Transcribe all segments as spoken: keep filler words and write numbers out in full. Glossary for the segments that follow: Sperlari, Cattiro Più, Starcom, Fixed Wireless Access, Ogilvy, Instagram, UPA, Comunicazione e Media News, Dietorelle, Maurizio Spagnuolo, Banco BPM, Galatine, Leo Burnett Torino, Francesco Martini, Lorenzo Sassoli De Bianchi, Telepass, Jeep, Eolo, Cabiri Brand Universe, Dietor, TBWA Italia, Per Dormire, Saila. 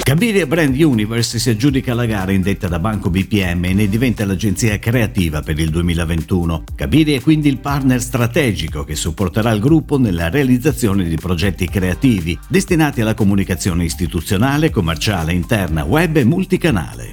Cabiri Brand Universe si aggiudica la gara indetta da Banco B P M e ne diventa l'agenzia creativa per il duemilaventuno. Cabiri è quindi il partner strategico che supporterà il gruppo nella realizzazione di progetti creativi destinati alla comunicazione istituzionale, commerciale, interna, web e multicanale.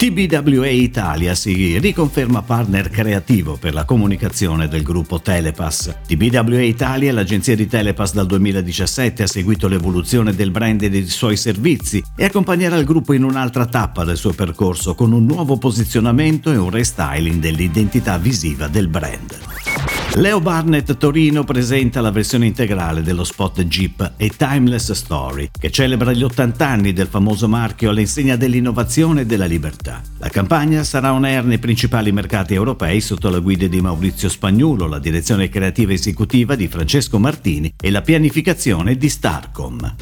T B W A Italia si riconferma partner creativo per la comunicazione del gruppo Telepass. T B W A Italia è l'agenzia di Telepass dal duemiladiciassette, ha seguito l'evoluzione del brand e dei suoi servizi e accompagnerà il gruppo in un'altra tappa del suo percorso con un nuovo posizionamento e un restyling dell'identità visiva del brand. Leo Burnett Torino presenta la versione integrale dello spot Jeep A Timeless Story, che celebra gli ottanta anni del famoso marchio all'insegna dell'innovazione e della libertà. La campagna sarà on air nei principali mercati europei sotto la guida di Maurizio Spagnuolo, la direzione creativa esecutiva di Francesco Martini e la pianificazione di Starcom.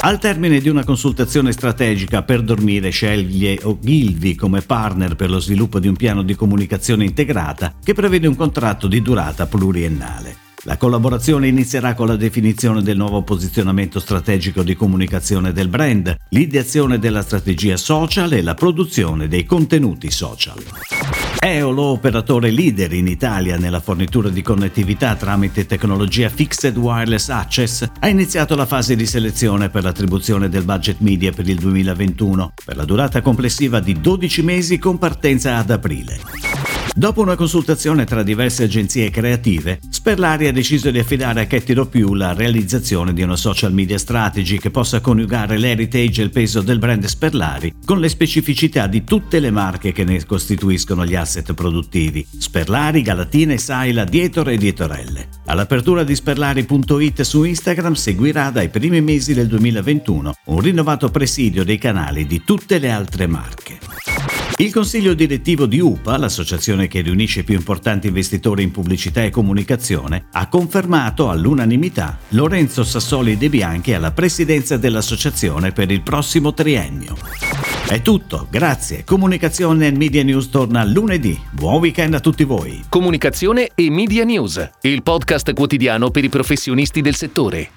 Al termine di una consultazione strategica, Per Dormire sceglie Ogilvy come partner per lo sviluppo di un piano di comunicazione integrata che prevede un contratto di durata pluriennale. La collaborazione inizierà con la definizione del nuovo posizionamento strategico di comunicazione del brand, l'ideazione della strategia social e la produzione dei contenuti social. Eolo, operatore leader in Italia nella fornitura di connettività tramite tecnologia Fixed Wireless Access, ha iniziato la fase di selezione per l'attribuzione del budget media per il duemilaventuno, per la durata complessiva di dodici mesi con partenza ad aprile. Dopo una consultazione tra diverse agenzie creative, Sperlari ha deciso di affidare a Cattiro Più la realizzazione di una social media strategy che possa coniugare l'heritage e il peso del brand Sperlari con le specificità di tutte le marche che ne costituiscono gli asset produttivi: Sperlari, Galatine, Saila, Dietor e Dietorelle. All'apertura di Sperlari punto it su Instagram seguirà dai primi mesi del duemilaventuno un rinnovato presidio dei canali di tutte le altre marche. Il consiglio direttivo di U P A, l'associazione che riunisce i più importanti investitori in pubblicità e comunicazione, ha confermato all'unanimità Lorenzo Sassoli De Bianchi alla presidenza dell'associazione per il prossimo triennio. È tutto, grazie. Comunicazione e Media News torna lunedì. Buon weekend a tutti voi. Comunicazione e Media News, il podcast quotidiano per i professionisti del settore.